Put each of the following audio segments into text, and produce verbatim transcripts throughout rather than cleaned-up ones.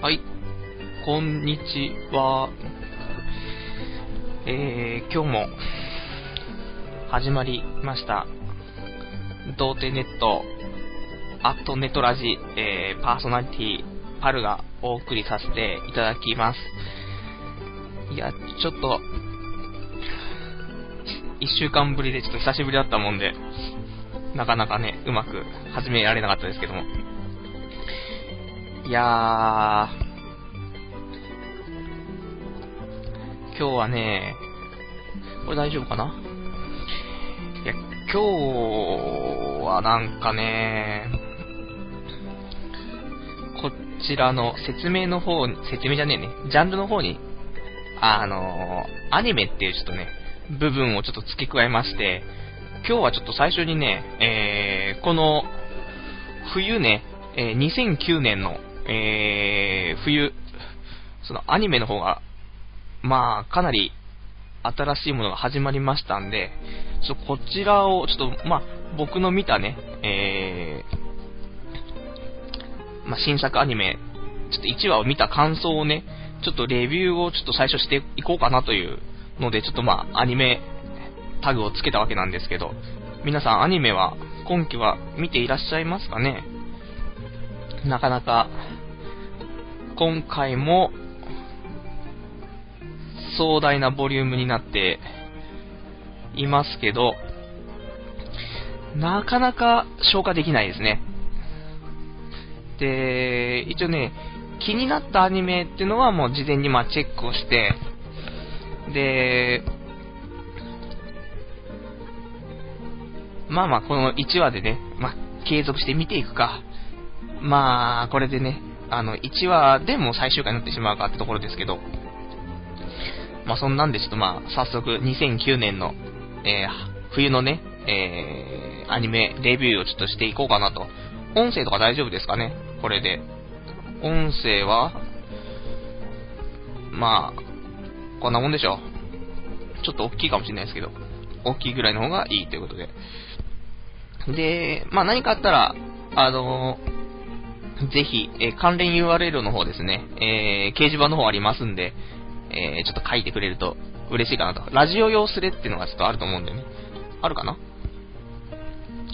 はい、こんにちは。えー、今日も始まりました。童貞ネット、アットネトラジ、えー、パーソナリティ、パルがお送りさせていただきます。いや、ちょっと、一週間ぶりでちょっと久しぶりだったもんで、なかなかね、うまく始められなかったですけども。いやー、今日はね、これ大丈夫かな？いや、今日はなんかね、こちらの説明の方、説明じゃねえね、ジャンルの方に、あのー、アニメっていうちょっとね、部分をちょっと付け加えまして、今日はちょっと最初にね、えー、この冬ね、えー、にせんきゅうねんの、えー、冬、そのアニメの方が、まあ、かなり新しいものが始まりましたんで、ちょっとこちらを、ちょっと、まあ、僕の見たね、えー、まあ、新作アニメ、ちょっといちわを見た感想をね、ちょっとレビューをちょっと最初していこうかなというので、ちょっとまあ、アニメタグをつけたわけなんですけど、皆さんアニメは、今期は見ていらっしゃいますかね？なかなか今回も壮大なボリュームになっていますけど、なかなか消化できないですね。で、一応ね、気になったアニメっていうのはもう事前にまあチェックをして、でまあまあこのいちわでね、まあ、継続して見ていくか、まあこれでね、あのいちわでもう最終回になってしまうかってところですけど、まあそんなんでちょっとまあ早速にせんきゅうねんの、えー、冬のね、えー、アニメレビューをちょっとしていこうかなと。音声とか大丈夫ですかね？これで音声はまあこんなもんでしょう。ちょっと大きいかもしれないですけど、大きいぐらいの方がいいということで、でまあ何かあったらあのーぜひ、えー、関連 ユーアールエル の方ですね、えー、掲示板の方ありますんで、えー、ちょっと書いてくれると嬉しいかなと。ラジオ用スレっていうのがちょっとあると思うんでね。あるかな？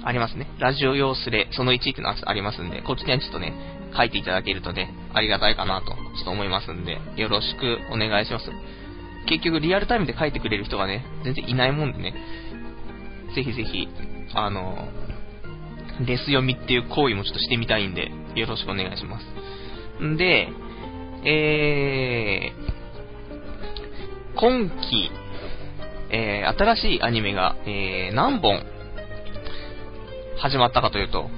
ありますね。ラジオ用スレ、そのいちっていうのがありますんで、こっちにはちょっとね、書いていただけるとね、ありがたいかなと、ちょっと思いますんで、よろしくお願いします。結局、リアルタイムで書いてくれる人がね、全然いないもんでね、ぜひぜひ、あのー、レス読みっていう行為もちょっとしてみたいんで、よろしくお願いします。んで、えー、今期、えー、新しいアニメが、えー、何本始まったかというと、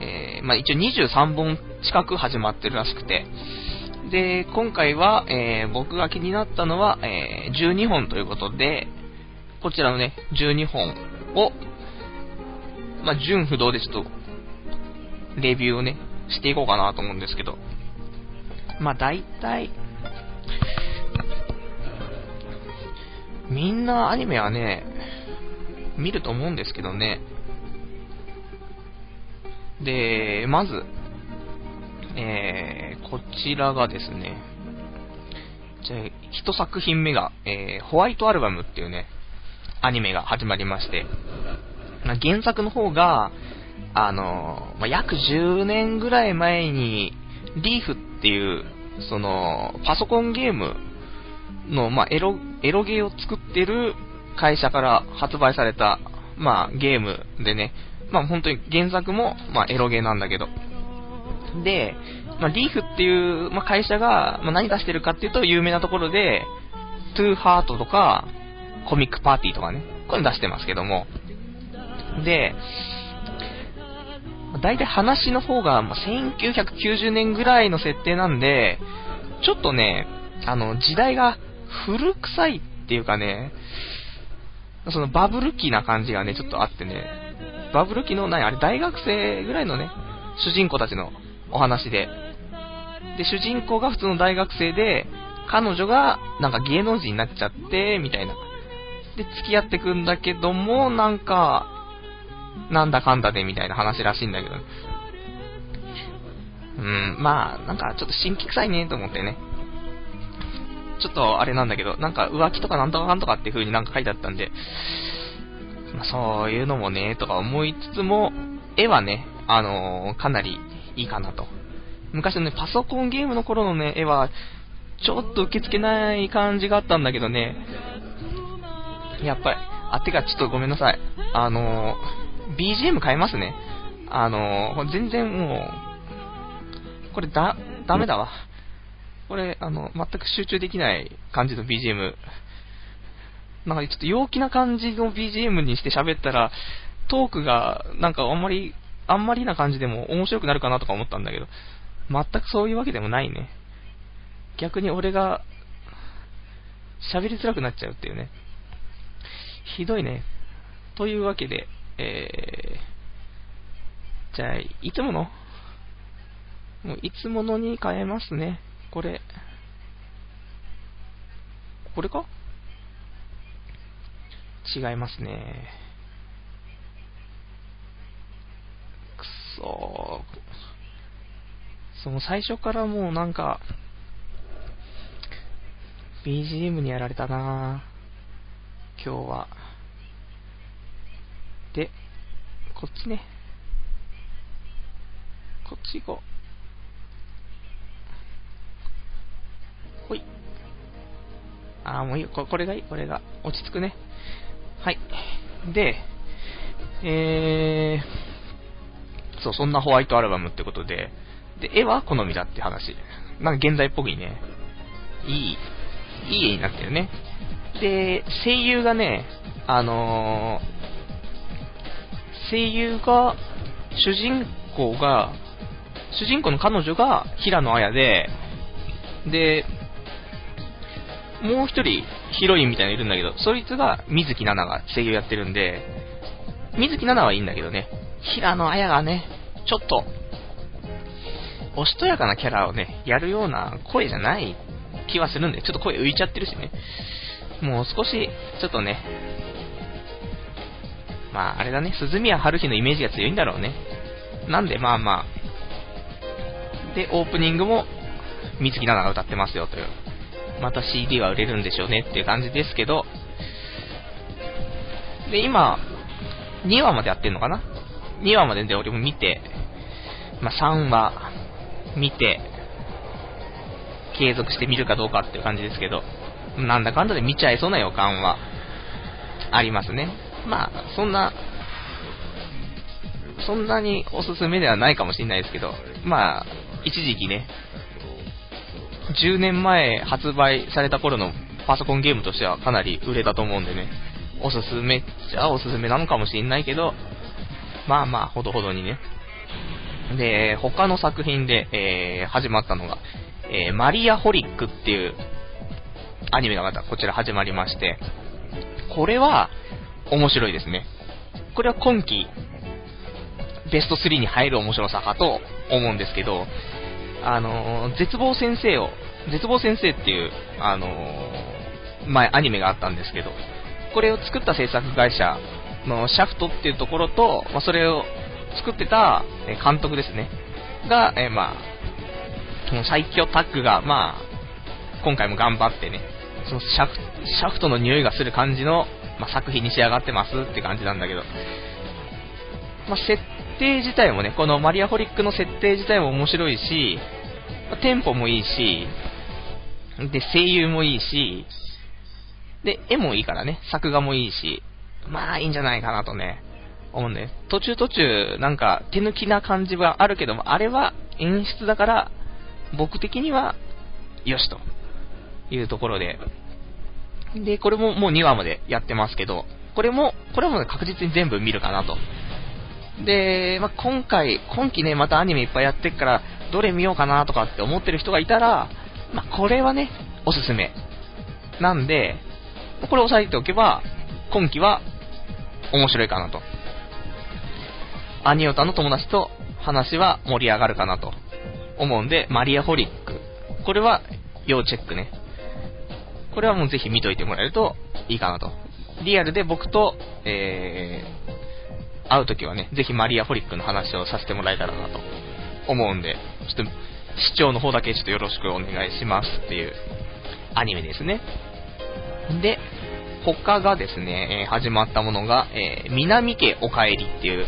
えーまあ、一応にじゅうさんぼん近く始まってるらしくて、で今回は、えー、僕が気になったのは、えー、じゅうにほんということで、こちらのねじゅうにほんを、まあ、順不同でちょっとレビューをねしていこうかなと思うんですけど、まあ大体みんなアニメはね見ると思うんですけどね。でまず、えー、こちらがですね、じゃあ一作品目が、えー、ホワイトアルバムっていうねアニメが始まりまして、原作の方があのまあ、約じゅうねんぐらい前にリーフっていうそのパソコンゲームの、まあ、エロ、エロゲーを作ってる会社から発売された、まあ、ゲームでね、まあ、本当に原作も、まあ、エロゲーなんだけど、で、まあ、リーフっていう、まあ、会社が、まあ、何出してるかっていうと有名なところでトゥーハートとかコミックパーティーとかね、これ出してますけども、でだいたい話の方がせんきゅうひゃくきゅうじゅうねんぐらいの設定なんで、ちょっとね、あの時代が古臭いっていうかね、そのバブル期な感じがねちょっとあってね、バブル期の何あれ大学生ぐらいのね主人公たちのお話で、で主人公が普通の大学生で、彼女がなんか芸能人になっちゃってみたいな、で付き合ってくんだけどもなんか。なんだかんだでみたいな話らしいんだけど、うん、まあなんかちょっと新規臭いねと思ってね、ちょっとあれなんだけど、なんか浮気とかなんとかかんとかっていう風になんか書いてあったんで、まあ、そういうのもねとか思いつつも、絵はね、あのー、かなりいいかなと。昔のね、パソコンゲームの頃のね、絵はちょっと受け付けない感じがあったんだけどね、やっぱり、あ、てかちょっとごめんなさい、あのー、ビージーエム 変えますね。あのー、全然もう、これだ、ダメだわ。これ、あの、全く集中できない感じの ビージーエム。なんかちょっと陽気な感じの ビージーエム にして喋ったら、トークがなんかあんまり、あんまりな感じでも面白くなるかなとか思ったんだけど、全くそういうわけでもないね。逆に俺が喋りづらくなっちゃうっていうね。ひどいね。というわけで、えー、じゃあ、いつもの、もういつものに変えますね。これ、これか？違いますね。くそー。その最初からもうなんか、ビージーエム にやられたなぁ、今日は。で、こっちね。こっち行こう。ほい。あー、もういいよ。これがいい、これが。落ち着くね。はい。で、えー、そう、そんなホワイトアルバムってことで、で、絵は好みだって話。なんか現代っぽいね。いい。いい絵になってるね。で、声優がね、あのー、声優が、主人公が、主人公の彼女が平野綾で、で、もう一人ヒロインみたいないるんだけど、そいつが水木奈々が声優やってるんで、水木奈々はいいんだけどね、平野綾がね、ちょっと、おしとやかなキャラをね、やるような声じゃない気はするんで、ちょっと声浮いちゃってるしね、もう少しちょっとね、まああれだね、鈴宮春日のイメージが強いんだろうね。なんでまあまあで、オープニングも水木奈々が歌ってますよという、また シーディー は売れるんでしょうねっていう感じですけど、で今にわまでやってんのかな、にわまでで俺も見て、まあ、さんわ見て継続して見るかどうかっていう感じですけど、なんだかんだで見ちゃいそうな予感はありますね。まあそんなそんなにおすすめではないかもしれないですけど、まあ一時期ね、じゅうねんまえ発売された頃のパソコンゲームとしてはかなり売れたと思うんでね、おすすめっちゃおすすめなのかもしれないけど、まあまあほどほどにね。で、他の作品で、えー、始まったのがえー、マリアホリックっていうアニメがまたこちら始まりまして、これは面白いですね。これは今期ベストスリーに入る面白さかと思うんですけど、あのー、絶望先生を絶望先生っていう、あのー、前アニメがあったんですけど、これを作った制作会社のシャフトっていうところと、まあ、それを作ってた監督ですねが、えー、まあ最強タッグが、まあ、今回も頑張ってね、そのシャフ、シャフトの匂いがする感じの、まあ、作品に仕上がってますって感じなんだけど、まあ、設定自体もね、このマリアホリックの設定自体も面白いし、テンポもいいし、で声優もいいし、で絵もいいからね、作画もいいし、まあいいんじゃないかなとね思うんで、途中途中なんか手抜きな感じはあるけども、あれは演出だから僕的にはよしというところで、でこれももうにわまでやってますけど、これもこれも確実に全部見るかなと。で、まあ、今回今期ねまたアニメいっぱいやってっから、どれ見ようかなとかって思ってる人がいたら、まあ、これはねおすすめなんで、これを押さえておけば今期は面白いかなと。アニオタの友達と話は盛り上がるかなと思うんで、マリアホリック、これは要チェックね。これはもうぜひ見といてもらえるといいかなと。リアルで僕と、えー、会うときはね、ぜひマリアホリックの話をさせてもらえたらなと思うんで、ちょっと市長の方だけちょっとよろしくお願いしますっていうアニメですね。で、他がですね、えー、始まったものが、えー、南家おかえりっていう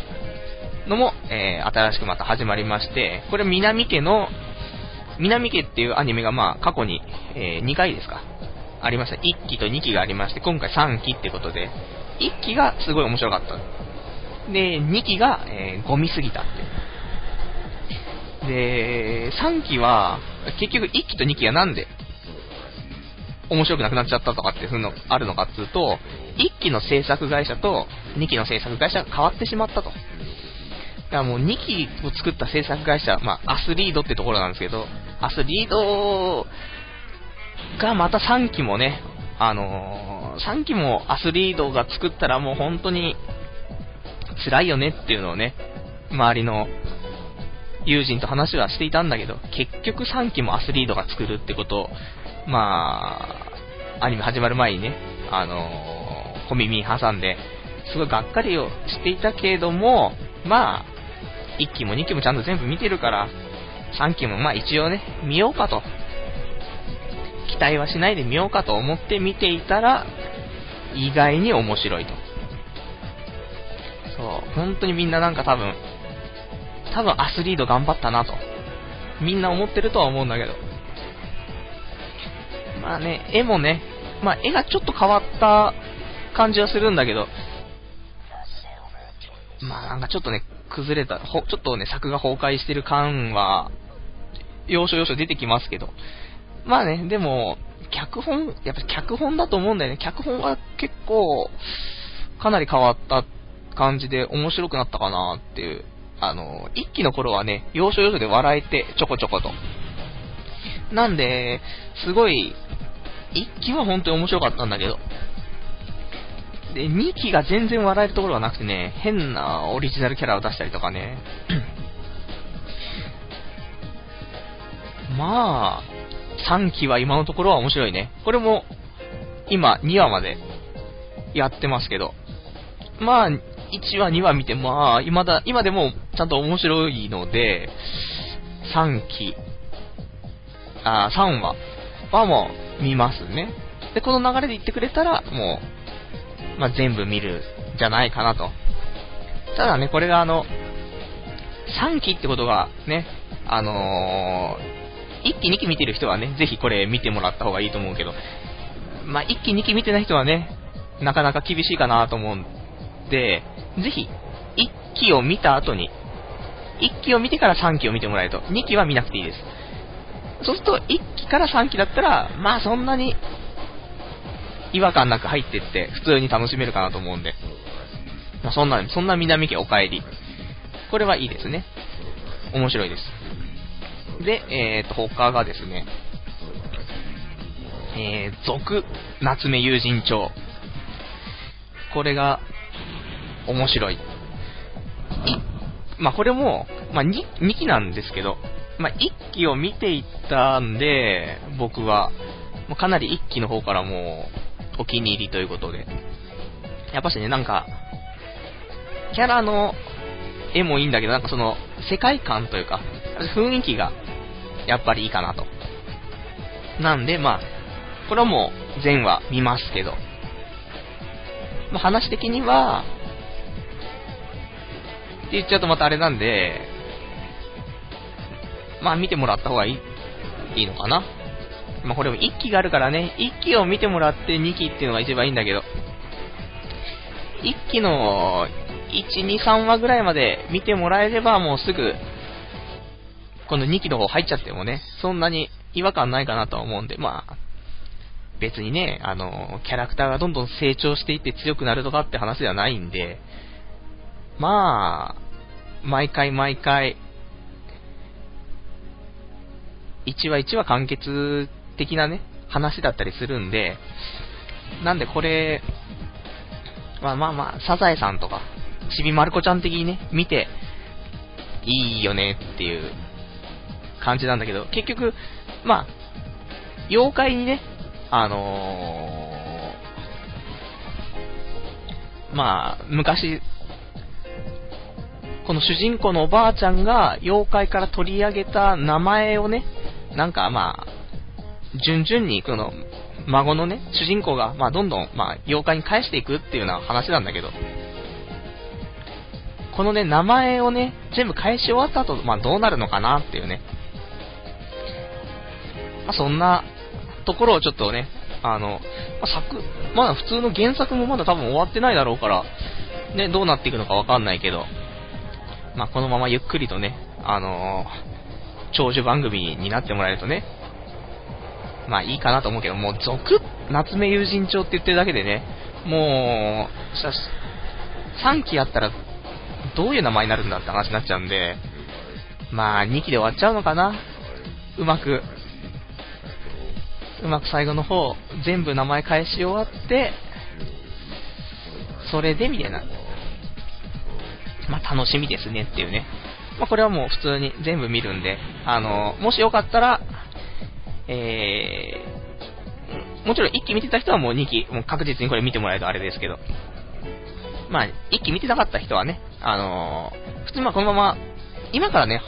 のも、えー、新しくまた始まりまして、これ南家の、南家っていうアニメがまあ過去に、えー、にかいですか、ありました。いっきとにきがありまして、今回さんきってことで、いっきがすごい面白かった。で、にきが、えー、ゴミすぎたって。で、さんきは、結局いっきとにきがなんで面白くなくなっちゃったとかっていうのあるのかっていうと、いっきの制作会社とにきの制作会社が変わってしまったと。だからもうにきを作った制作会社、まあ、アスリードってところなんですけど、アスリードがまたさんきもね、あのー、さんきもアスリードが作ったらもう本当に辛いよねっていうのをね、周りの友人と話はしていたんだけど、結局さんきもアスリードが作るってことを、まあアニメ始まる前にね、あのー、小耳挟んですごいがっかりをしていたけれども、まあいっきもにきもちゃんと全部見てるからさんきもまあ一応ね見ようかと、期待はしないで見ようかと思って見ていたら意外に面白いと。そう本当にみんななんか多分多分アスリート頑張ったなとみんな思ってるとは思うんだけど、まあね、絵もね、まあ、絵がちょっと変わった感じはするんだけど、まあなんかちょっとね崩れた、ちょっとね作が崩壊してる感は要所要所出てきますけど、まあね、でも脚本、やっぱり脚本だと思うんだよね。脚本は結構かなり変わった感じで面白くなったかなっていう。あのいっきの頃はね要所要所で笑えてちょこちょこと、なんですごいいっきは本当に面白かったんだけど、でにきが全然笑えるところはなくてね、変なオリジナルキャラを出したりとかねまあさんきは今のところは面白いね。これも今にわまでやってますけど、まあいちわにわ見て、まあ今だ今でもちゃんと面白いのでさんき、あさんわはもう見ますね。でこの流れで言ってくれたらもう、まあ、全部見るじゃないかなと。ただねこれがあのさんきってことがね、あのー、いっきにき見てる人はねぜひこれ見てもらった方がいいと思うけど、まあ、いっきにき見てない人はねなかなか厳しいかなと思うんで、ぜひいっきを見た後にいっきを見てからさんきを見てもらえると、にきは見なくていいです。そうするといっきからさんきだったらまあそんなに違和感なく入っていって普通に楽しめるかなと思うんで、まあ、そんなそんな南家おかえり、これはいいですね、面白いです。で、えー、と他がですね、えー、続夏目友人帳、これが面白い、いまあこれも、まあ、に, にきなんですけど、まあ、いっきを見ていったんで僕はもうかなりいっきの方からもうお気に入りということで、やっぱしねなんかキャラの絵もいいんだけど、なんかその世界観というか雰囲気がやっぱりいいかなと。なんでまあこれはもう全話見ますけど、まあ、話的にはって言っちゃうとまたあれなんで、まあ見てもらった方がい い, い, いのかな。まあこれもいっきがあるからね、いっきを見てもらってにきっていうのが一番いいんだけど、いっきのいち、に、さんわぐらいまで見てもらえればもうすぐこのにきの方入っちゃってもねそんなに違和感ないかなとは思うんで、まあ別にねあのキャラクターがどんどん成長していって強くなるとかって話ではないんで、まあ毎回毎回いちわいちわ完結的なね話だったりするんで、なんでこれまあまあまあサザエさんとかちびまる子ちゃん的にね見ていいよねっていう感じなんだけど、結局まあ妖怪にねあのー、まあ昔この主人公のおばあちゃんが妖怪から取り上げた名前をね、なんかまあ、順々にこの孫のね、主人公がまあどんどんまあ妖怪に返していくっていうような話なんだけど、このね、名前をね、全部返し終わった後、まあどうなるのかなっていうね、まあそんなところをちょっとね、あの、まあ、作、まだ普通の原作もまだ多分終わってないだろうから、ね、どうなっていくのかわかんないけど、まあこのままゆっくりとね、あのー、長寿番組になってもらえるとね、まあいいかなと思うけど、もう続、夏目友人帳って言ってるだけでね、もう、さんきやったら、どういう名前になるんだって話になっちゃうんで、まあにきで終わっちゃうのかな。うまくうまく最後の方全部名前返し終わってそれでみたいな、まあ楽しみですねっていうね。まあこれはもう普通に全部見るんで、あのもしよかったら、えー、もちろんいっき見てた人はもうにきもう確実にこれ見てもらえるとあれですけど、まあいっき見てなかった人はね、あのー、普通にまあこのまま今からね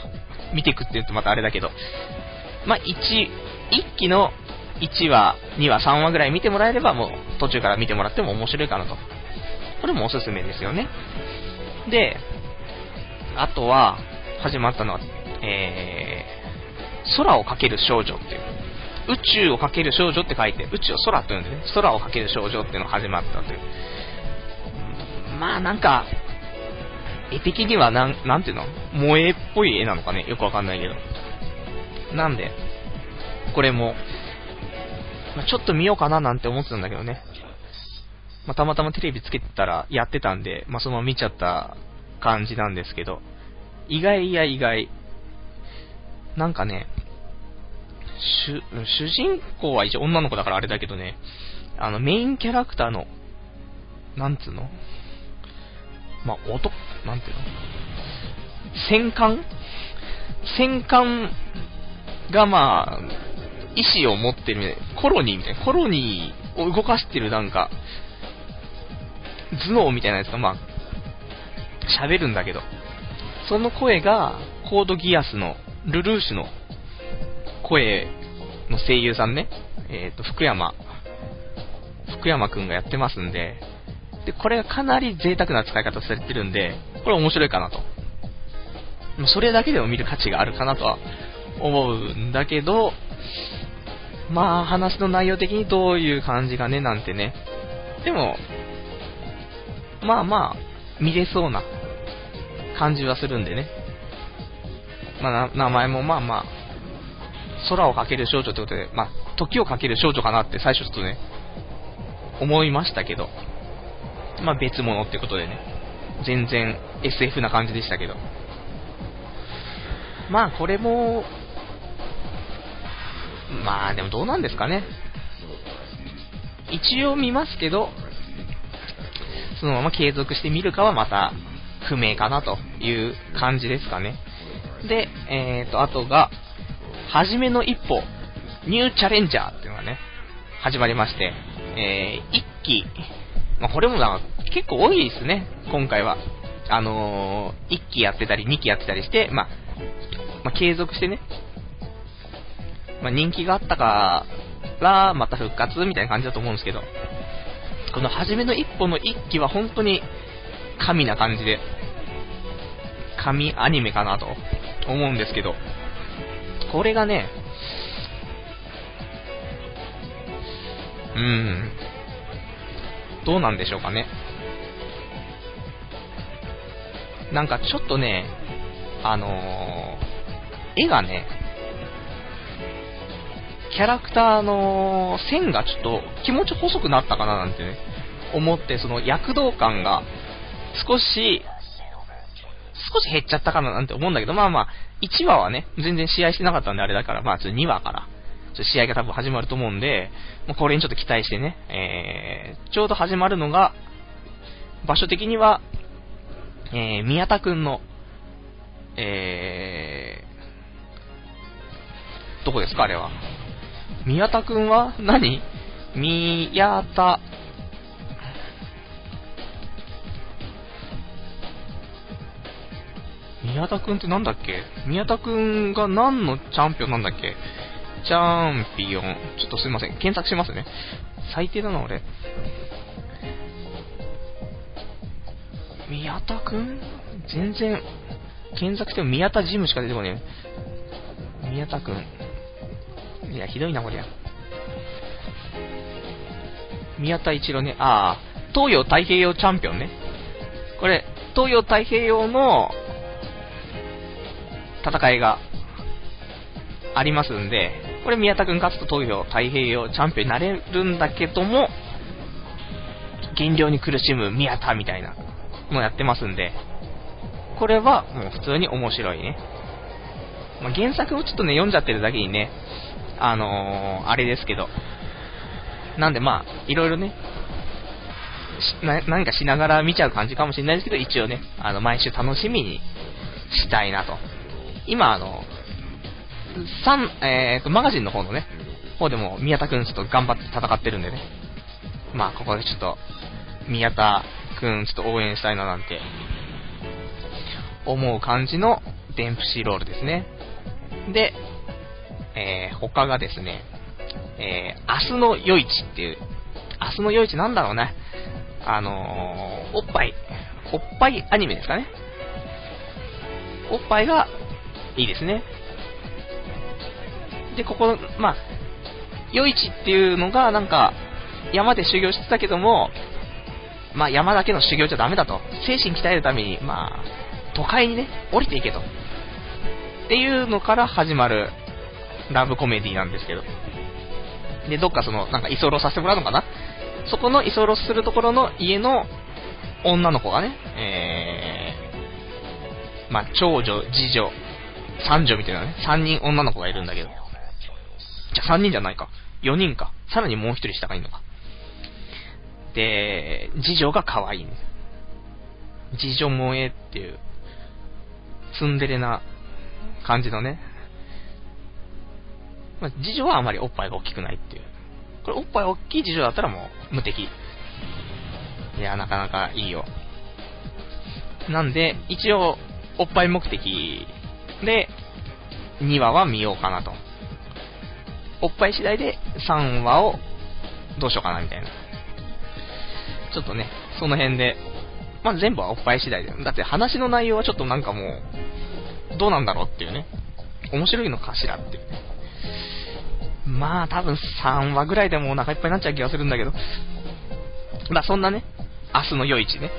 見ていくって言うとまたあれだけど、まあ いち, いっきのいちわにわさんわぐらい見てもらえれば、もう途中から見てもらっても面白いかなと。これもおすすめですよね。で、あとは始まったのは、えー、空をかける少女っていう、宇宙をかける少女って書いて、宇宙を空というんでね、空をかける少女っていうのが始まったという。まあなんか絵的にはなん、なんていうの、萌えっぽい絵なのかね、よくわかんないけど、なんでこれも、まあ、ちょっと見ようかななんて思ってたんだけどね、まあ、たまたまテレビつけてたらやってたんで、まあ、そのまま見ちゃった感じなんですけど、意外や意外、なんかね、主、主人公は一応女の子だからあれだけどね、あのメインキャラクターのなんつうの、まあ、音、なんていうの、戦艦戦艦がまあ、意志を持ってるみたいな、コロニーみたいな、コロニーを動かしてるなんか、頭脳みたいなやつがまあ、喋るんだけど、その声が、コードギアスの、ルルーシュの声の声優さんね、えっと、福山、福山くんがやってますんで、でこれがかなり贅沢な使い方されてるんで、これ面白いかなと。それだけでも見る価値があるかなとは思うんだけど、まあ話の内容的にどういう感じがねなんてね、でもまあまあ見れそうな感じはするんでね、まあ、名前もまあまあ空をかける少女ってことで、まあ時をかける少女かなって最初ちょっとね思いましたけど、まあ別物ってことでね、全然 エスエフ な感じでしたけど、まあこれもまあでもどうなんですかね、一応見ますけどそのまま継続して見るかはまた不明かなという感じですかね。で、えーとあとがはじめの一歩ニューチャレンジャーっていうのがね始まりまして、えー、いっき、まあ、これもなんか結構多いですね、今回は。あのー、いっきやってたりにきやってたりして、まあ、まあ、継続してね、まあ、人気があったから、また復活みたいな感じだと思うんですけど、この初めの一歩のいっきは本当に神な感じで、神アニメかなと思うんですけど、これがね、うーん、どうなんでしょうかね。なんかちょっとね、あのー、絵がね、キャラクターの線がちょっと気持ち細くなったかななんてね思って、その躍動感が少し少し減っちゃったかななんて思うんだけど、まあまあいちわはね全然試合してなかったんであれだから、まあちょっとにわから試合が多分始まると思うんで、これにちょっと期待してね、えー、ちょうど始まるのが場所的には、えー、宮田くんの、えー、どこですかあれは、宮田くんは何、宮田宮田くんってなんだっけ、宮田くんが何のチャンピオンなんだっけ、チャンピオン、ちょっとすいません、検索しますね。最低だな俺。宮田くん全然検索しても宮田ジムしか出てこねえ。宮田くん、いやひどいなこりゃ。宮田一郎ね、あー、東洋太平洋チャンピオンね。これ東洋太平洋の戦いがありますんで、これ宮田くん勝つと東洋太平洋チャンピオンになれるんだけども、減量に苦しむ宮田みたいなのやってますんで、これはもう普通に面白いね。まあ、原作をちょっとね読んじゃってるだけにね、あのー、あれですけど、なんでまあいろいろねな何かしながら見ちゃう感じかもしれないですけど、一応ねあの毎週楽しみにしたいなと。今あのさん、えー、とマガジンの方のね方でも宮田くんちょっと頑張って戦ってるんでね、まあここでちょっと宮田くんちょっと応援したいななんて思う感じのデンプシーロールですね。で、えー、他がですね、えー、明日の夜市っていう、明日の夜市なんだろうね、あのー、おっぱいおっぱいアニメですかね。おっぱいがいいですね。でここまあ夜市っていうのがなんか山で修行してたけども、まあ山だけの修行じゃダメだと、精神鍛えるためにまあ都会にね降りていけとっていうのから始まるラブコメディなんですけど、でどっかそのなんか居候させてもらうのかな、そこの居候するところの家の女の子がね、えー、まあ長女次女三女みたいなね、三人女の子がいるんだけど、じゃあ三人じゃないか、四人か、さらにもう一人下がいいのか。で次女が可愛い、ね、次女萌えっていうツンデレな感じのね、まあ、次女はあまりおっぱいが大きくないっていう、これおっぱい大きい次女だったらもう無敵。いやなかなかいいよ。なんで一応おっぱい目的でにわは見ようかなと、おっぱい次第でさんわをどうしようかなみたいな、ちょっとね、その辺で、まあ、全部はおっぱい次第で、だって話の内容はちょっとなんかもう、どうなんだろうっていうね、面白いのかしらっていうね、まあ多分さんわぐらいでもうお腹いっぱいになっちゃう気がするんだけど、まあそんなね、明日の夜市ね。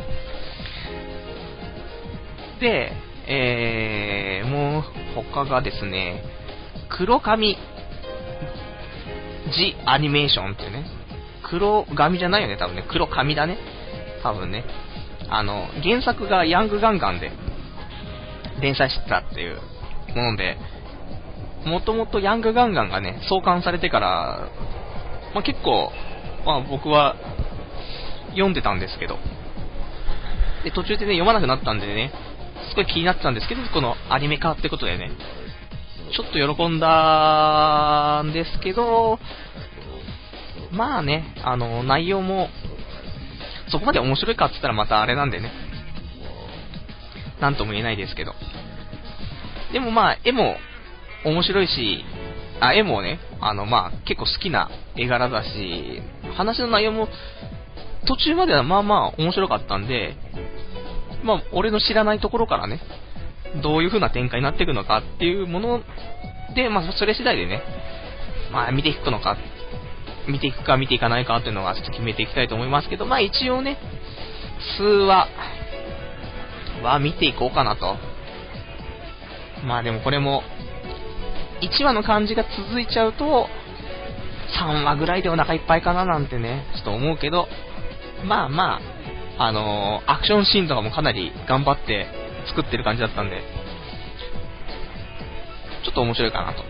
で、えー、もう他がですね、黒髪ジアニメーションっていうね、黒髪じゃないよね、多分ね、黒髪だね、多分ね、あの、原作がヤングガンガンで連載してたっていうもので、もともとヤングガンガンがね、創刊されてから、まあ、結構、まあ、僕は読んでたんですけど、で途中でね、読まなくなったんでね、すごい気になってたんですけど、このアニメ化ってことでね、ちょっと喜んだんですけど、まあね、あの内容もそこまで面白いかって言ったらまたあれなんでね、なんとも言えないですけど、でもまあ絵も面白いし、あ絵もね、あのまあ結構好きな絵柄だし、話の内容も途中まではまあまあ面白かったんで、まあ俺の知らないところからね、どういう風な展開になっていくのかっていうもので、まあそれ次第でね、まあ見ていくのか、見ていくか見ていかないかっていうのはちょっと決めていきたいと思いますけど、まあ一応ね、数話は見ていこうかなと。まあでもこれもいちわの感じが続いちゃうとさんわぐらいでお腹いっぱいかななんてね、ちょっと思うけど、まあまああのー、アクションシーンとかもかなり頑張って作ってる感じだったんで、ちょっと面白いかなと。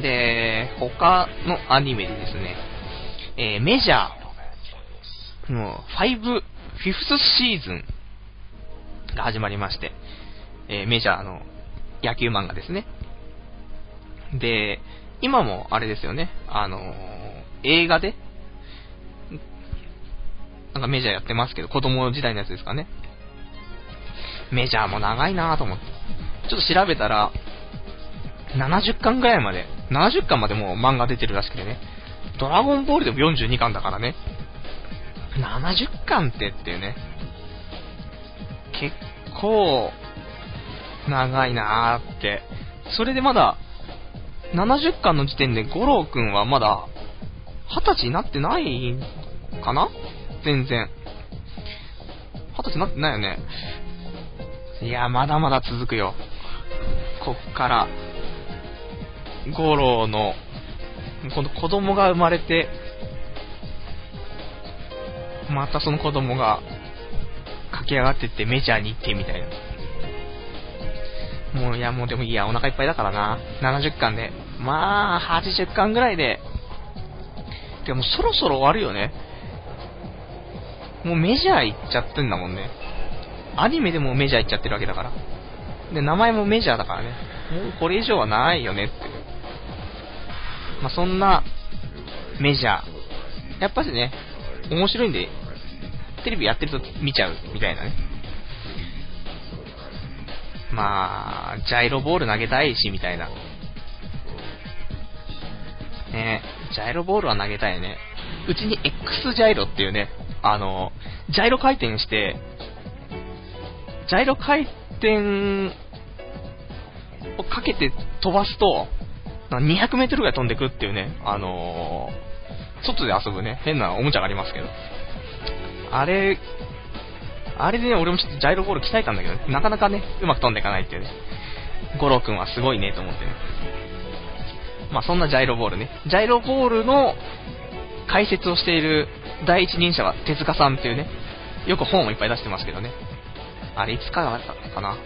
で他のアニメでですね、えー、メジャーのファイブ、フィフスシーズンが始まりまして、えー、メジャーの野球漫画ですね。で今もあれですよね、あのー、映画でなんかメジャーやってますけど、子供時代のやつですかね。メジャーも長いなぁと思って、ちょっと調べたらななじゅっかんぐらいまで、ななじゅっかんまでもう漫画出てるらしくてね。ドラゴンボールでもよんじゅうにかんだからね、ななじゅっかんってっていうね、結構長いなーって。それでまだななじゅっかんの時点で五郎くんはまだはたちになってないかな、全然はたちになってないよね。いやまだまだ続くよ、こっから。五郎のこの子供が生まれて、またその子供が駆け上がってってメジャーに行ってみたいな。もういやもうでもいいや、お腹いっぱいだからな、ななじゅっかんで。まあはちじゅっかんぐらいで、でもそろそろ終わるよね。もうメジャー行っちゃってんだもんね。アニメでもメジャー行っちゃってるわけだから、で名前もメジャーだからね、もうこれ以上はないよねっていう。まあ、そんなメジャーやっぱりね面白いんで、テレビやってると見ちゃうみたいなね。まあジャイロボール投げたいしみたいなね。ジャイロボールは投げたいね。うちに X ジャイロっていうね、あのジャイロ回転して、ジャイロ回転をかけて飛ばすとにひゃくメートルぐらい飛んでくっていうね、あのー、外で遊ぶね、変なおもちゃがありますけど、あれ、あれでね、俺もちょっとジャイロボール鍛えたんだけど、ね、なかなかね、うまく飛んでいかないっていうね、ゴロくんはすごいねと思ってね。まあそんなジャイロボールね、ジャイロボールの解説をしている第一人者は手塚さんっていうね、よく本をいっぱい出してますけどね、あれいつからだったかな、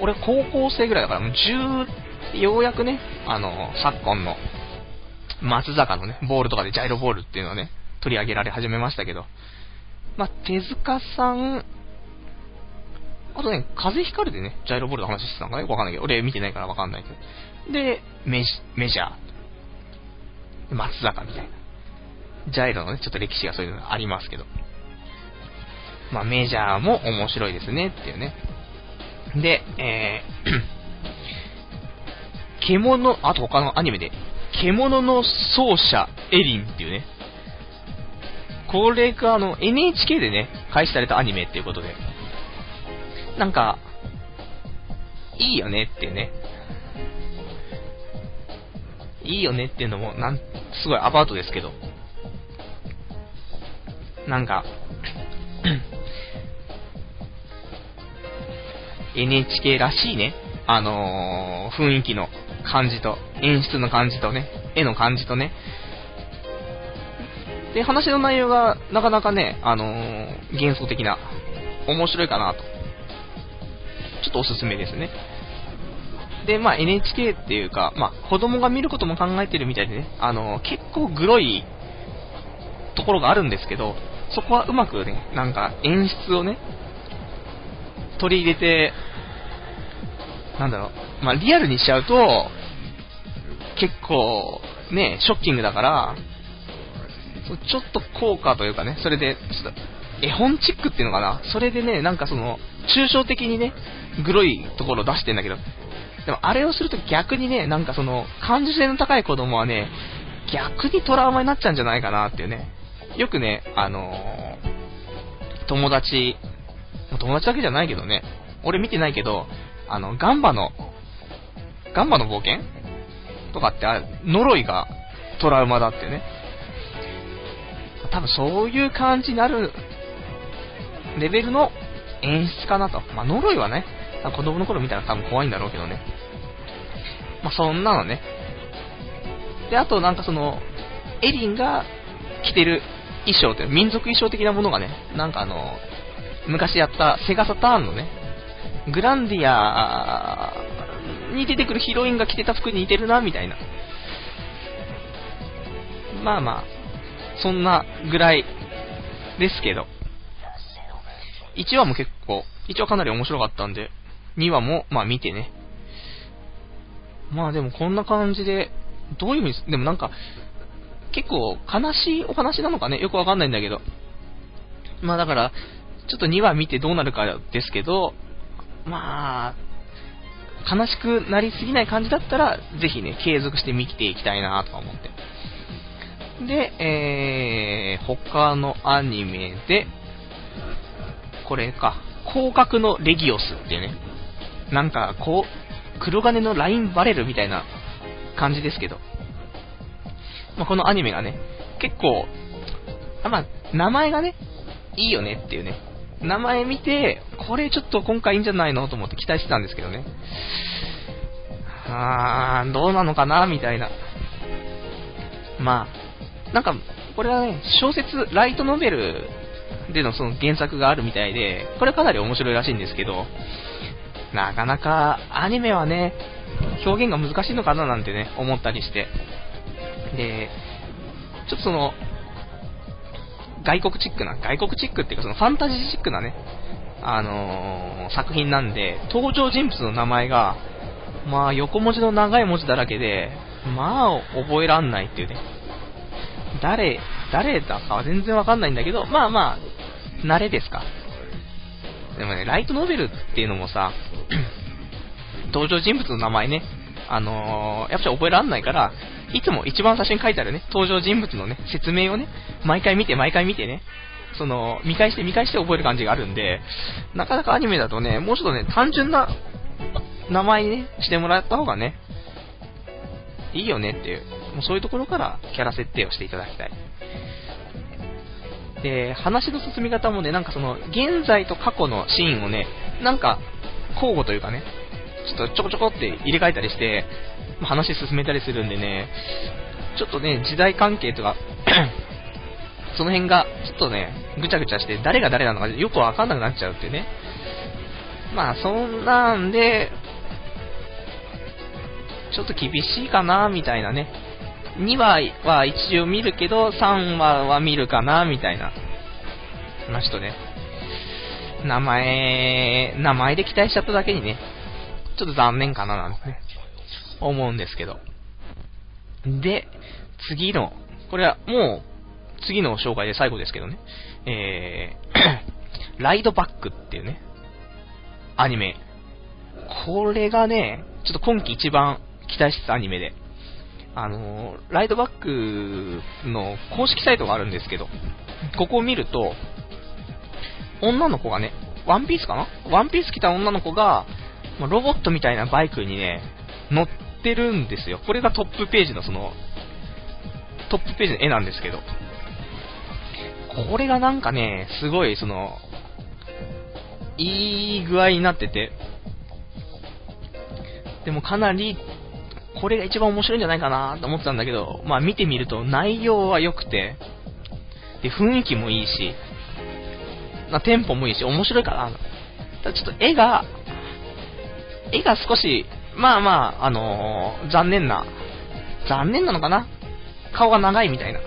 俺高校生ぐらいだから、もうじゅう、ようやくね、あの昨今の松坂のねボールとかでジャイロボールっていうのをね取り上げられ始めましたけど、まあ、手塚さん、あとね風光でねジャイロボールの話してたのかね、よくわかんないけど、俺見てないからわかんないけど、でメジ、メジャー松坂みたいなジャイロのねちょっと歴史がそういうのがありますけど、まあ、メジャーも面白いですねっていうね。で、えー獣、あと他のアニメで獣の奏者エリンっていうね、これがあの エヌエイチケー でね開始されたアニメっていうことで、なんかいいよねっていうね、いいよねっていうのもなんすごいアバウトですけど、なんかエヌエイチケー らしいね、あのー、雰囲気の感じと演出の感じとね絵の感じとね、で話の内容がなかなかね、あのー、幻想的な面白いかなと、ちょっとおすすめですね。でまあ エヌエイチケー っていうか、まあ、子供が見ることも考えてるみたいでね、あのー、結構グロいところがあるんですけど、そこはうまくねなんか演出をね取り入れて、なんだろう、まあ、リアルにしちゃうと結構ねショッキングだから、ちょっと効果というかね、それでちょっと絵本チックっていうのかな、それでねなんかその抽象的にねグロいところを出してんだけど、でもあれをすると逆にねなんかその感受性の高い子供はね逆にトラウマになっちゃうんじゃないかなっていうね。よくねあのー、友達友達だけじゃないけどね、俺見てないけど、あのガンバのガンバの冒険とかって、あ呪いがトラウマだってね、多分そういう感じになるレベルの演出かなと。まあ、呪いはね子供の頃見たら多分怖いんだろうけどね、まあ、そんなのね。であとなんかそのエリンが着てる衣装って民族衣装的なものがね、なんかあの昔やったセガサターンのねグランディアに出てくるヒロインが着てた服に似てるなみたいな、まあまあそんなぐらいですけど、いちわも結構いちわかなり面白かったんでにわもまあ見てね。まあでもこんな感じで、どういう意味でもなんか結構悲しいお話なのかね、よくわかんないんだけど、まあだからちょっとにわ見てどうなるかですけど、まあ悲しくなりすぎない感じだったらぜひね継続して見ていきたいなとか思って。で、えー、他のアニメでこれか、広角のレギオスってね、なんかこう黒金のラインバレルみたいな感じですけど、まあ、このアニメがね結構、まあ、名前がねいいよねっていうね、名前見てこれちょっと今回いいんじゃないのと思って期待してたんですけどね、あーどうなのかなみたいな。まあなんかこれはね小説ライトノベルでのその原作があるみたいで、これかなり面白いらしいんですけど、なかなかアニメはね表現が難しいのかななんてね思ったりして、でちょっとその外国チックな外国チックっていうかそのファンタジーチックなね、あのー、作品なんで登場人物の名前がまあ横文字の長い文字だらけでまあ覚えらんないっていうね、誰誰だかは全然わかんないんだけど、まあまあ慣れですか。でもねライトノベルっていうのもさ登場人物の名前ね、あのー、やっぱり覚えらんないからいつも一番最初に書いてあるね登場人物のね説明をね毎回見て毎回見てね、その見返して見返して覚える感じがあるんで、なかなかアニメだとねもうちょっとね単純な名前に、ね、してもらった方がねいいよねっていう、もうそういうところからキャラ設定をしていただきたい。で話の進み方もねなんかその現在と過去のシーンをねなんか交互というかねちょっとちょこちょこって入れ替えたりして話進めたりするんでね、ちょっとね時代関係とかその辺がちょっとねぐちゃぐちゃして誰が誰なのかよくわかんなくなっちゃうっていうね、まあそんなんでちょっと厳しいかなみたいなね、にわは一応見るけどさんわは見るかなみたいな、まあちょっとね名前名前で期待しちゃっただけにねちょっと残念かななんてね思うんですけど。で次のこれはもう次の紹介で最後ですけどね、えー、ライドバックっていうねアニメ、これがねちょっと今季一番期待してたアニメで、あのー、ライドバックの公式サイトがあるんですけど、ここを見ると女の子がねワンピースかなワンピース着た女の子がロボットみたいなバイクにね載ってるんですよ。これがトップページのそのトップページの絵なんですけど、これがなんかねすごいそのいい具合になってて、でもかなりこれが一番面白いんじゃないかなと思ってたんだけど、まあ見てみると内容は良くて、で雰囲気もいいし、まあ、テンポもいいし面白いかな。ただちょっと絵が絵が少しまあまあ、あのー、残念な、残念なのかな、顔が長いみたいな。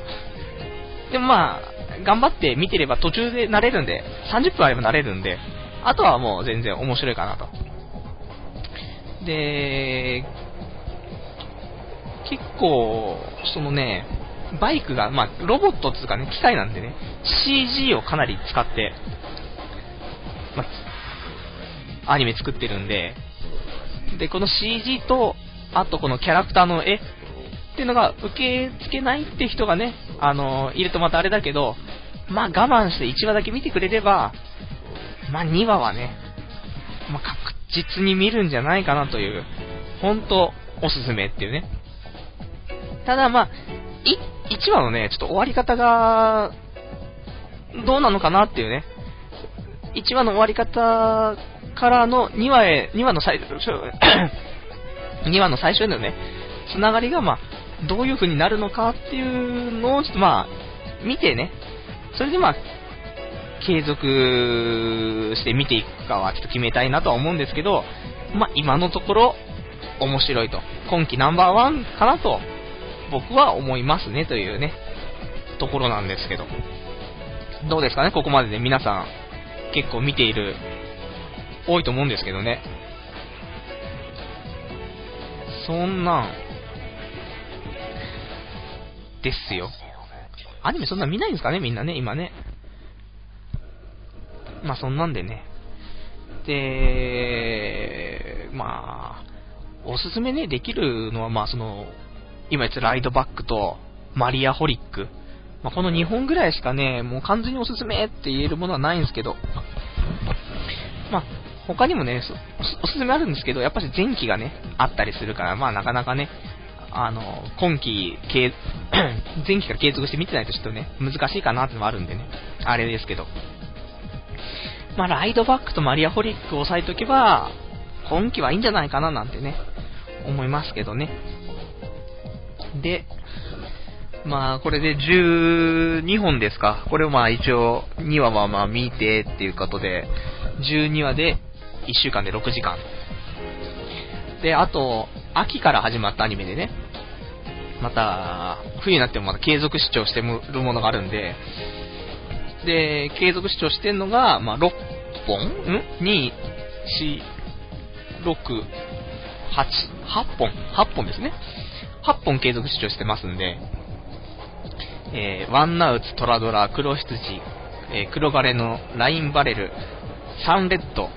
でもまあ、頑張って見てれば途中で慣れるんで、さんじゅっぷんあれば慣れるんで、あとはもう全然面白いかなと。で、結構、そのね、バイクが、まあ、ロボットっていうかね、機械なんでね、シージー をかなり使って、まあ、アニメ作ってるんで、でこの シージー とあとこのキャラクターの絵っていうのが受け付けないって人がね、あのー、いるとまたあれだけど、まあ我慢していちわだけ見てくれれば、まあにわはね、まあ、確実に見るんじゃないかなという、本当おすすめっていうね。ただまあいちわのねちょっと終わり方がどうなのかなっていうね、いちわの終わり方からのにわへ、2話の最初にわの最初へのねつながりがまあどういう風になるのかっていうのをちょっとまあ見てね、それでまあ継続して見ていくかはちょっと決めたいなとは思うんですけど、まあ今のところ面白いと、今季ナンバーワンかなと僕は思いますねというねところなんですけど、どうですかね、ここまでで皆さん結構見ている多いと思うんですけどね。そんなんですよ。アニメそんな見ないんですかねみんなね今ね。まあそんなんでね、で、まあ、おすすめね、できるのは、まあ、その、今言ったライドバックと、マリアホリック。まあ、このにほんぐらいしかね、もう完全におすすめって言えるものはないんですけど、まあ、他にもね、おすすめあるんですけど、やっぱり前期がね、あったりするから、まあ、なかなかね、あの、今期、前期から継続して見てないとちょっとね、難しいかなってのもあるんでね、あれですけど。まあ、ライドバックとマリアホリックを押さえとけば、今期はいいんじゃないかななんてね、思いますけどね。で、まあ、これでじゅうにほんですか。これをまあ一応、にわはまあ見てっていうことで、じゅうにわでいっしゅうかんでろくじかん。で、あと、秋から始まったアニメでね、また、冬になってもまた継続視聴してるものがあるんで、で、継続視聴してるのが、まあ、ろっぽんん ?に、よん、ろく、はち、はっぽん ?はっ 本ですね。はっぽん継続視聴してますんで、えー、ワンナウツ、トラドラ、黒羊、えー、黒ガレのラインバレル、サンレッド、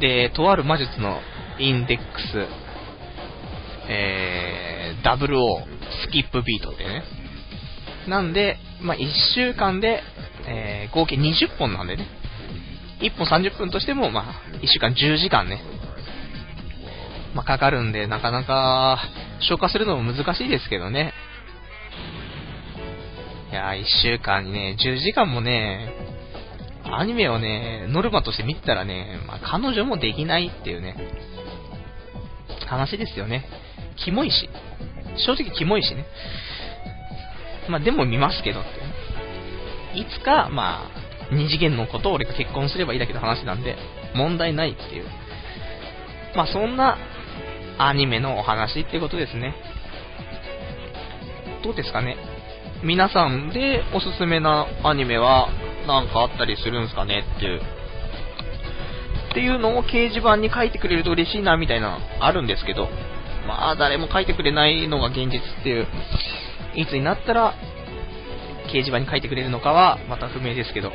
で、とある魔術のインデックス、えー、ダブルオー、スキップビートでね。なんで、まあ、いっしゅうかんで、えー、合計にじゅっぽんなんでね。いっぽんさんじゅっぷんとしても、まあ、いっしゅうかんじゅうじかんね。まあ、かかるんで、なかなか、消化するのも難しいですけどね。いやー、いっしゅうかんにね、じゅうじかんもね、アニメをね、ノルマとして見てたらね、まあ、彼女もできないっていうね、話ですよね。キモいし、正直キモいしね。まあでも見ますけどって。いつかまあ二次元の子と俺が結婚すればいいだけの話なんで問題ないっていう。まあそんなアニメのお話っていうことですね。どうですかね。皆さんでおすすめなアニメはなんかあったりするんですかねっていう。っていうのを掲示板に書いてくれると嬉しいなみたいなのあるんですけど、まあ誰も書いてくれないのが現実っていう、いつになったら掲示板に書いてくれるのかはまた不明ですけど、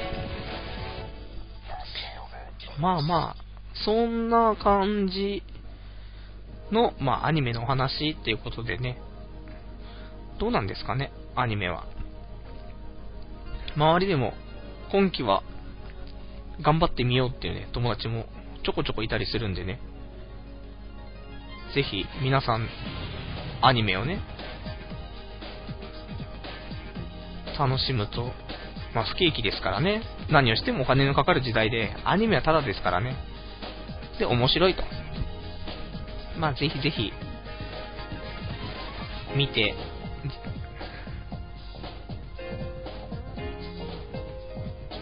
まあまあそんな感じのまあアニメのお話っていうことでね、どうなんですかねアニメは。周りでも今期は頑張ってみようっていうね、友達もちょこちょこいたりするんでね。ぜひ、皆さん、アニメをね、楽しむと、まあ、不景気ですからね。何をしてもお金のかかる時代で、アニメはタダですからね。で、面白いと。まあ、ぜひぜひ、見て、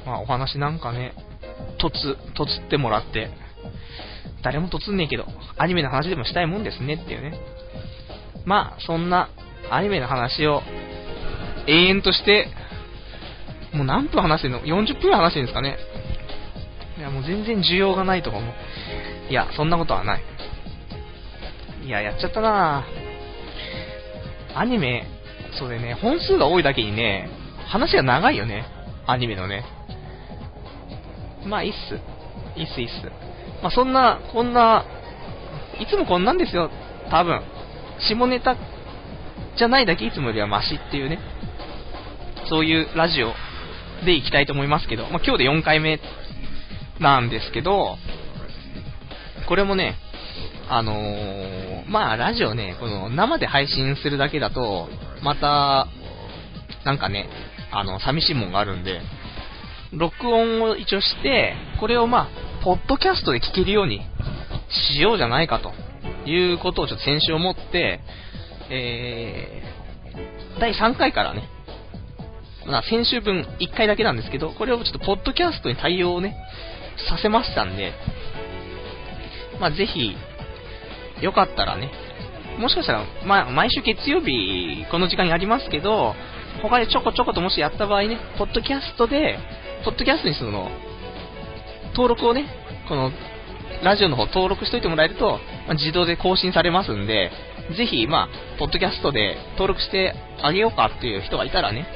まあ、お話なんかね、とつ、とつってもらって、誰もとつんねえけど、アニメの話でもしたいもんですねっていうね。まあ、そんなアニメの話を永遠として、もう何分話してんの ?よんじゅっぷんぐらい話してるんですかね。いや、もう全然需要がないとかも。いや、そんなことはない。いや、やっちゃったなぁ。アニメ、そうでね、本数が多いだけにね、話が長いよね。アニメのね。まあ、いいっす。いいっす、いいっす。まあ、そんな、こんな、いつもこんなんですよ、多分。下ネタじゃないだけいつもよりはマシっていうね。そういうラジオでいきたいと思いますけど、まあ、今日でよんかいめなんですけど、これもね、あのー、まあ、ラジオね、この生で配信するだけだと、また、なんかね、あの、寂しいもんがあるんで、録音を一応して、これをまあ、ポッドキャストで聞けるようにしようじゃないかということをちょっと先週思って、えー、だいさんかいからね、まあ、先週分いっかいだけなんですけど、これをちょっとポッドキャストに対応をね、させましたんで、まあぜひ、よかったらね、もしかしたら、まあ、毎週月曜日、この時間にありますけど、他でちょこちょこともしやった場合ね、ポッドキャストで、ポッドキャストにその、登録をね、この、ラジオの方登録しといてもらえると、まあ、自動で更新されますんで、ぜひ、まあ、ポッドキャストで登録してあげようかっていう人がいたらね、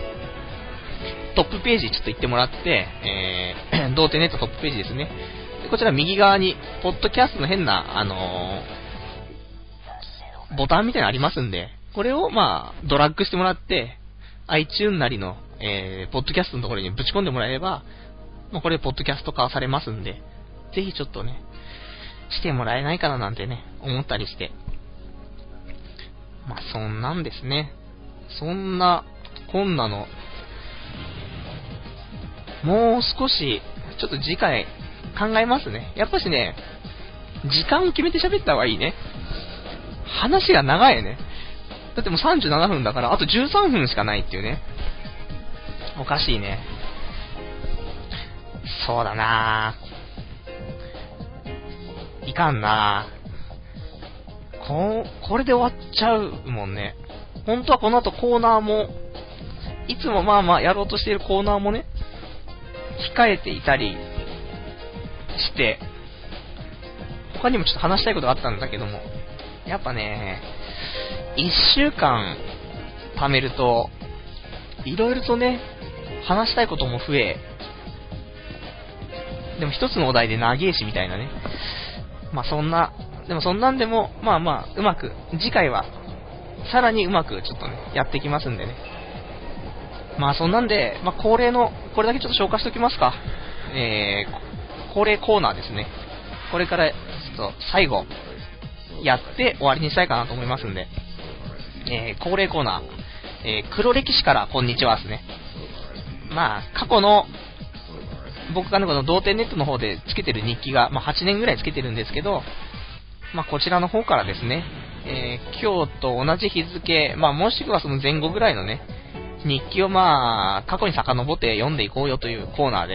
トップページちょっと行ってもらって、えー、童貞ネットトップページですね。でこちら右側にポッドキャストの変なあのー、ボタンみたいなのありますんで、これをまあドラッグしてもらって iTunes なりの、えー、ポッドキャストのところにぶち込んでもらえれば、まあ、これポッドキャスト化されますんで、ぜひちょっとねしてもらえないかななんてね思ったりして、まあそんなんですね。そんなこんなのもう少しちょっと次回考えますね。やっぱしね、時間を決めて喋った方がいいね。話が長いね。だってもうさんじゅうななふんだから、あとじゅうさんぷんしかないっていうね。おかしいね。そうだなぁ、いかんなぁ、ここれで終わっちゃうもんね。本当はこの後コーナーも、いつもまあまあやろうとしているコーナーもね控えていたりして、他にもちょっと話したいことがあったんだけども、やっぱねいっしゅうかん貯めるといろいろとね話したいことも増え、でも一つのお題で長えしみたいなね、まあそんな、でもそんなんでもまあまあうまく次回はさらにうまくちょっとねやっていきますんでね。まあそんなんで、まあ、恒例のこれだけちょっと紹介しておきますか、えー、恒例コーナーですね。これからちょっと最後やって終わりにしたいかなと思いますんで、えー、恒例コーナー、えー、黒歴史からこんにちはですね。まあ過去の僕がねこの同点ネットの方でつけてる日記が、まあ、はちねんぐらいつけてるんですけど、まあ、こちらの方からですね、えー、今日と同じ日付、まあ、もしくはその前後ぐらいのね日記をまあ過去に遡って読んでいこうよというコーナー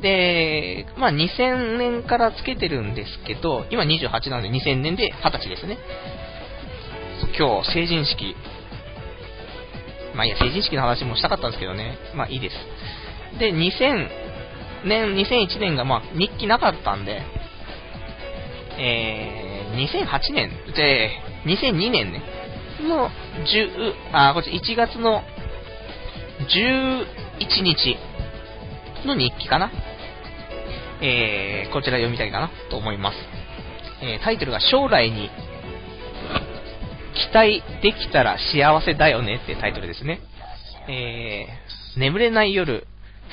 で、で、まあにせんねんからつけてるんですけど、今にじゅうはちなのでにせんねんではたちですね。今日成人式、まあいや成人式の話もしたかったんですけどね、まあいいです。でにせんねん、にせんいちねんがまあ日記なかったんで、えー、にせんはちねんでにせんにねんねのあこっちいちがつのじゅういちにちの日記かな、えー、こちら読みたいかなと思います、えー、タイトルが将来に期待できたら幸せだよねってタイトルですね、えー、眠れない夜、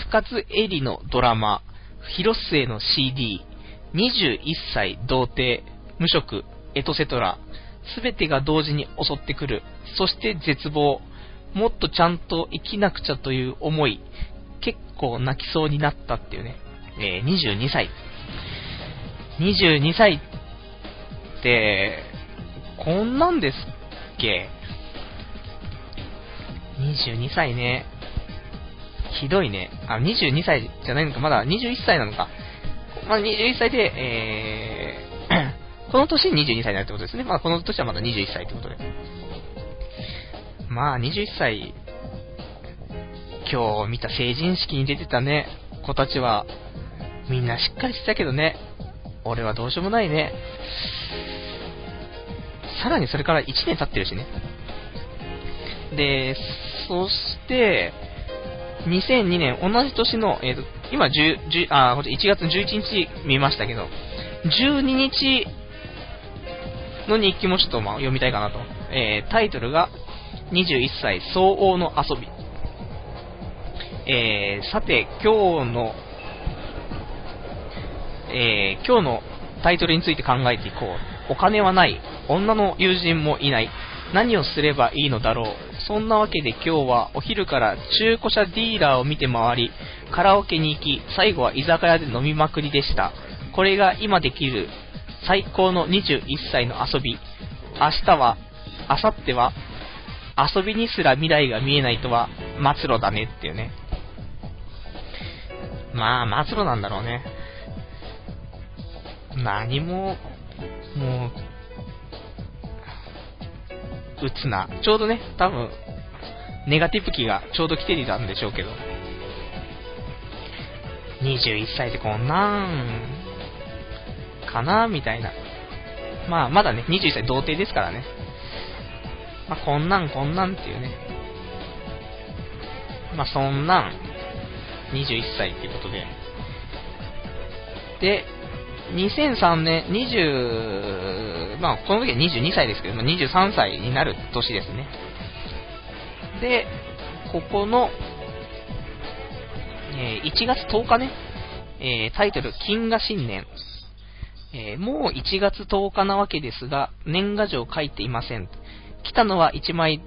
深津絵里のドラマ、広末の シーディー、 にじゅういっさい童貞無職エトセトラ、すべてが同時に襲ってくる、そして絶望、もっとちゃんと生きなくちゃという思い、結構泣きそうになったっていうね、えー、にじゅうにさい、にじゅうにさいってこんなんですっけ。にじゅうにさいね、ひどいね。あ、にじゅうにさいじゃないのか、まだにじゅういっさいなのか、まあ、にじゅういっさいで、えーこの年ににじゅうにさいになるってことですね。まあこの年はまだにじゅういっさいってことで。まあにじゅういっさい、今日見た成人式に出てたね、子たちは、みんなしっかりしてたけどね。俺はどうしようもないね。さらにそれからいちねん経ってるしね。で、そして、にせんにねん、同じ年の、えーと、今じゅう、じゅう、あ、いちがつじゅういちにち見ましたけど、じゅうににち、の日記もちょっとまあ読みたいかなと、えー、タイトルがにじゅういっさい相応の遊び、えー、さて今日の、えー、今日のタイトルについて考えていこう。お金はない、女の友人もいない、何をすればいいのだろう。そんなわけで今日はお昼から中古車ディーラーを見て回り、カラオケに行き、最後は居酒屋で飲みまくりでした。これが今できる最高のにじゅういっさいの遊び。明日は、明後日は、遊びにすら未来が見えないとは末路だねっていうね。まあ末路なんだろうね。何ももう鬱な、ちょうどね多分ネガティブ期がちょうど来ていたんでしょうけど、にじゅういっさいでこんなんかなみたいな。まあまだねにじゅういっさい童貞ですからね、まあ、こんなんこんなんっていうね、まあそんなんにじゅういっさいっていうことで、で、にせんさんねん、にじゅう、まあ、この時はにじゅうにさいですけど、にじゅうさんさいになる年ですね。で、ここの、えー、いちがつとおかね、えー、タイトル、金河新年。えー、もういちがつとおかなわけですが、年賀状書いていません。来たのはいちまい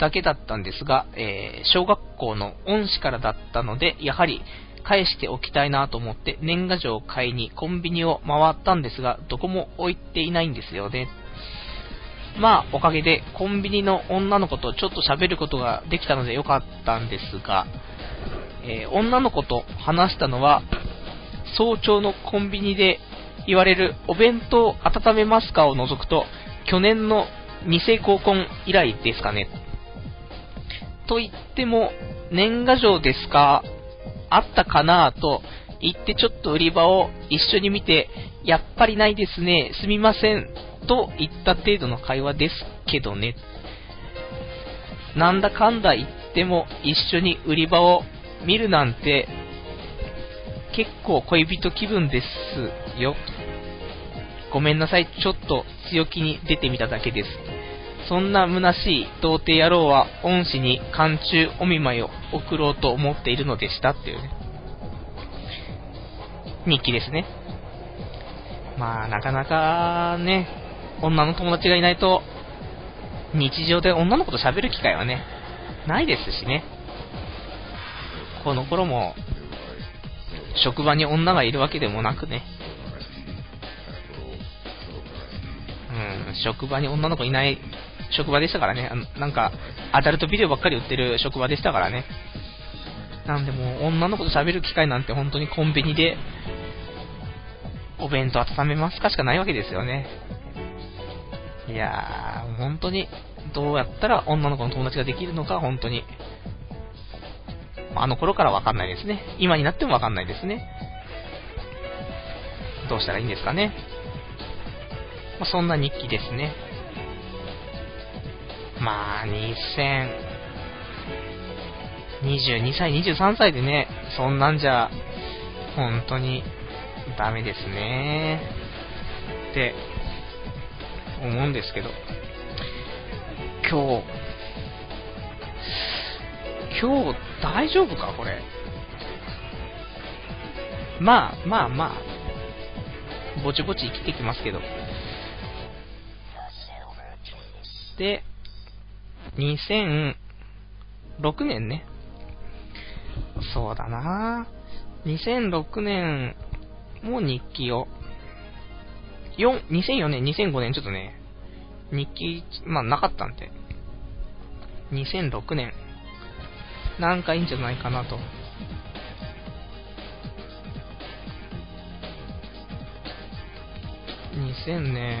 だけだったんですが、えー、小学校の恩師からだったので、やはり返しておきたいなと思って年賀状を買いにコンビニを回ったんですが、どこも置いていないんですよね。まあおかげでコンビニの女の子とちょっと喋ることができたのでよかったんですが、えー、女の子と話したのは早朝のコンビニで言われるお弁当温めますかを除くと去年の偽合コン以来ですかね。と言っても年賀状ですかあったかなぁと言ってちょっと売り場を一緒に見てやっぱりないですね、すみませんと言った程度の会話ですけどね。なんだかんだ言っても一緒に売り場を見るなんて結構恋人気分ですよ。ごめんなさい、ちょっと強気に出てみただけです。そんな虚しい童貞野郎は恩師に寒中お見舞いを送ろうと思っているのでしたっていうね、日記ですね。まあなかなかね、女の友達がいないと日常で女の子と喋る機会はねないですしね。この頃も職場に女がいるわけでもなくね、うん、職場に女の子いない職場でしたからね。なんかアダルトビデオばっかり売ってる職場でしたからね。なんでもう女の子と喋る機会なんて本当にコンビニでお弁当温めますかしかないわけですよね。いやー本当にどうやったら女の子の友達ができるのか本当にあの頃から分かんないですね。今になっても分かんないですね。どうしたらいいんですかね。まあ、そんな日記ですね。まあにせんにじゅうにさい、にじゅうさんさいでね、そんなんじゃ本当にダメですねって思うんですけど、今日今日大丈夫かこれ。まあまあまあぼちぼち生きてきますけど。でにせんろくねんね、そうだなにせんろくねんも日記をよん にせんよねん、にせんごねんちょっとね日記まあなかったんで、にせんろくねんなんかいいんじゃないかなと。にせんねん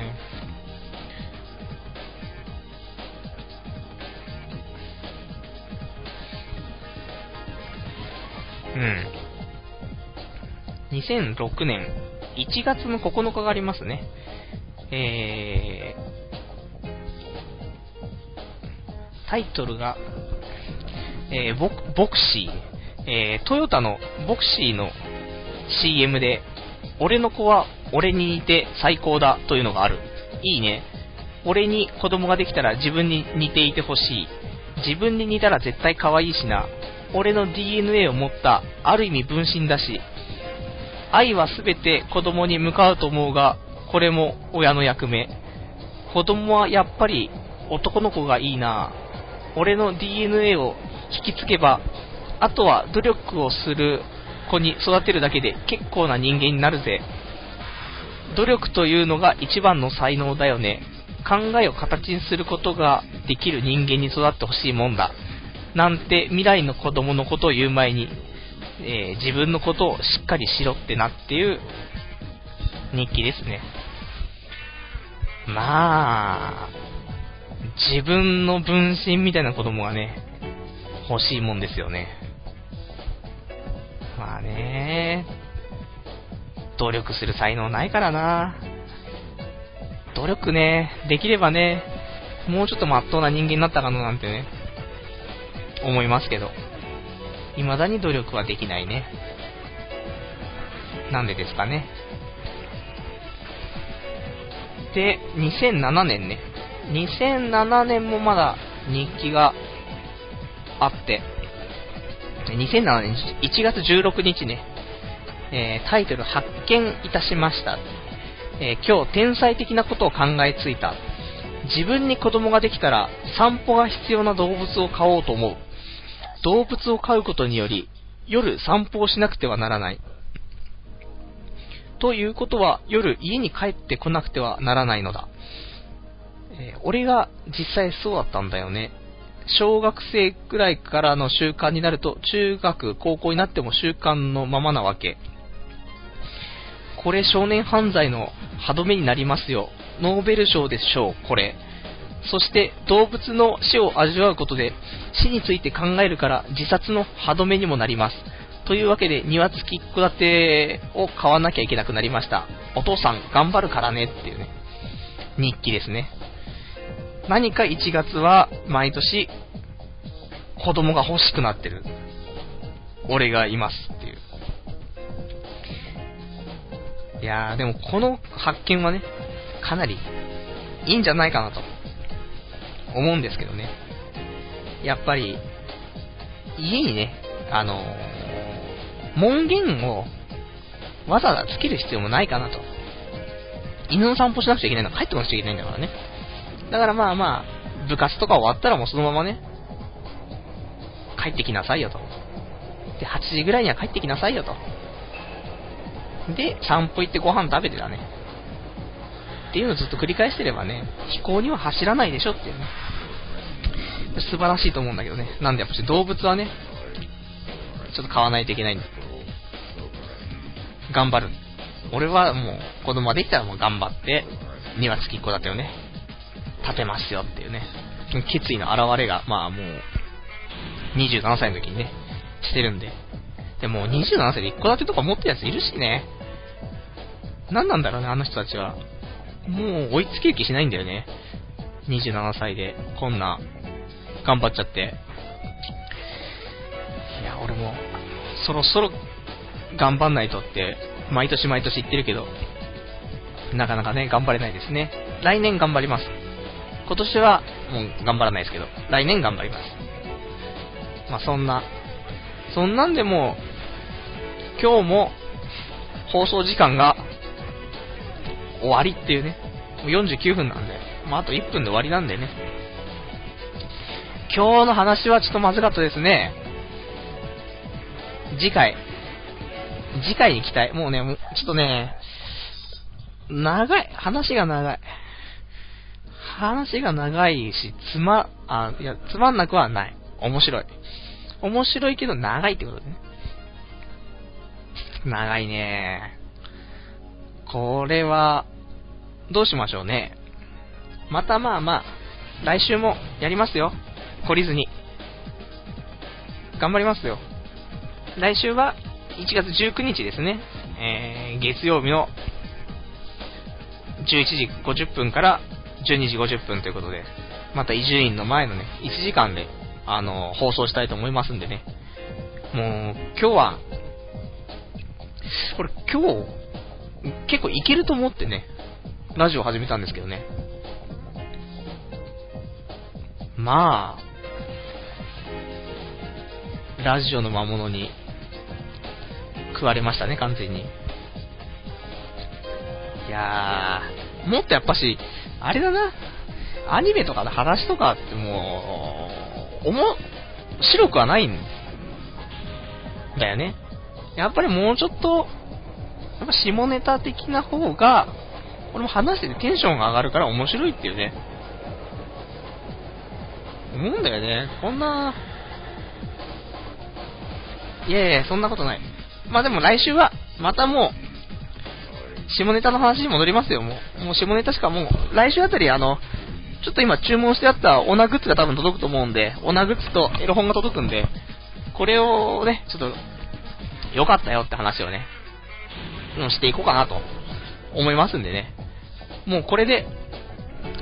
うん、にせんろくねんいちがつのここのかがありますね。えー、タイトルが、えー、ボ, ボクシー、えー、トヨタのボクシーの シーエム で俺の子は俺に似て最高だというのがある。いいね。俺に子供ができたら自分に似ていてほしい。自分に似たら絶対可愛いしな。俺の ディーエヌエー を持ったある意味分身だし、愛はすべて子供に向かうと思うが、これも親の役目。子供はやっぱり男の子がいいな。俺の ディーエヌエー を引き継げば、あとは努力をする子に育てるだけで結構な人間になるぜ。努力というのが一番の才能だよね。考えを形にすることができる人間に育ってほしいもんだ。なんて未来の子供のことを言う前に、えー、自分のことをしっかりしろってなっていう日記ですね。まあ自分の分身みたいな子供がね欲しいもんですよね。まあね、努力する才能ないからな。努力ねできればねもうちょっと真っ当な人間になったかななんてね思いますけど、未だに努力はできないね。なんでですかね。で、にせんななねんね。にせんななねんもまだ日記があって、にせんななねんいちがつじゅうろくにちね、えー、タイトル発見いたしました。えー、今日天才的なことを考えついた。自分に子供ができたら散歩が必要な動物を飼おうと思う。動物を飼うことにより夜散歩をしなくてはならない。ということは夜家に帰ってこなくてはならないのだ。えー、俺が実際そうだったんだよね。小学生くらいからの習慣になると中学高校になっても習慣のままなわけ。これ少年犯罪の歯止めになりますよ。ノーベル賞でしょう、これ。そして動物の死を味わうことで死について考えるから自殺の歯止めにもなります。というわけで庭付き一戸建てを買わなきゃいけなくなりました。お父さん頑張るからねっていうね、日記ですね。何かいちがつは毎年子供が欲しくなってる俺がいますっていう。いやー、でもこの発見はね、かなりいいんじゃないかなと思うんですけどね。やっぱり家にね、あのー、門限をわざわざつける必要もないかなと。犬の散歩しなくちゃいけないのは帰ってこなくちゃいけないんだからね。だからまあまあ部活とか終わったらもうそのままね帰ってきなさいよと。ではちじぐらいには帰ってきなさいよと。で散歩行ってご飯食べてだねっていうのをずっと繰り返してればね、飛行には走らないでしょっていうね。素晴らしいと思うんだけどね。なんでやっぱり動物はねちょっと買わないといけないんだ。頑張る。俺はもう子供ができたらもう頑張って庭付きっ子だったよね立てますよっていうね、決意の表れがまあもうにじゅうななさいの時にねしてるんで。でもにじゅうななさいで一戸建てとか持ってるやついるしね。なんなんだろうね、あの人たちは。もう追いつける気しないんだよね。にじゅうななさいでこんな頑張っちゃって。いや、俺もそろそろ頑張んないとって毎年毎年言ってるけど、なかなかね頑張れないですね。来年頑張ります。今年はもう頑張らないですけど、来年頑張ります。まあそんなそんなんでもう今日も放送時間が終わりっていうね。もうよんじゅうきゅうふんなんで、まああといっぷんで終わりなんでね。今日の話はちょっとまずかったですね。次回次回に期待。もうね、ちょっとね、長い、話が長い話が長いし、つまあいやつまんなくはない。面白い面白いけど長いってことでね。長いね。これはどうしましょうね。またまあまあ来週もやりますよ。懲りずに頑張りますよ。来週はいちがつじゅうくにちですね、えー、月曜日のじゅういちじごじゅっぷんからじゅうにじごじゅっぷんということで、また伊集院の前のねいちじかんであの放送したいと思いますんでね。もう今日はこれ、今日結構いけると思ってねラジオ始めたんですけどね。まあラジオの魔物に食われましたね、完全に。いやー、もっとやっぱしあれだな、アニメとかの話とかってもう面白くはないんだよね。やっぱりもうちょっとやっぱ下ネタ的な方が俺も話しててテンションが上がるから面白いっていうね思うんだよね。こんな、いやいやそんなことない。まあでも来週はまたもう下ネタの話に戻りますよ。もう、もう下ネタしか、もう来週あたりあのちょっと今注文してあったオナグッズが多分届くと思うんで、オナグッズとエロ本が届くんで、これをねちょっと良かったよって話をねしていこうかなと思いますんでね。もうこれで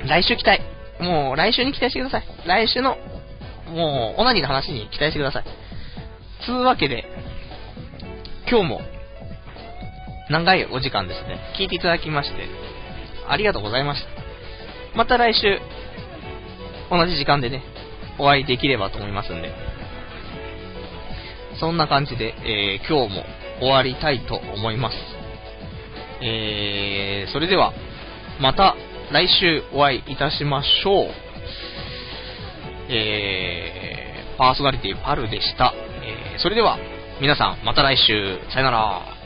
来週期待、もう来週に期待してください。来週のもうオナニーの話に期待してください。つうわけで今日も長いお時間ですね、聞いていただきましてありがとうございました。また来週同じ時間でね、お会いできればと思いますんで、そんな感じで、えー、今日も終わりたいと思います。えー、それではまた来週お会いいたしましょう。えー、パーソナリティパルでした。えー、それでは皆さんまた来週、さよなら。